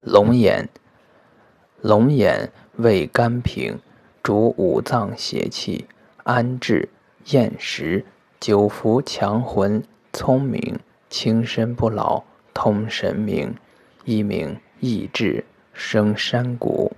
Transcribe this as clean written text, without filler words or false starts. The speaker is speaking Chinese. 龙眼，龙眼味甘平，主五脏邪气，安志厌食，久服强魂，聪明轻身不老，通神明，一名益智，生山谷。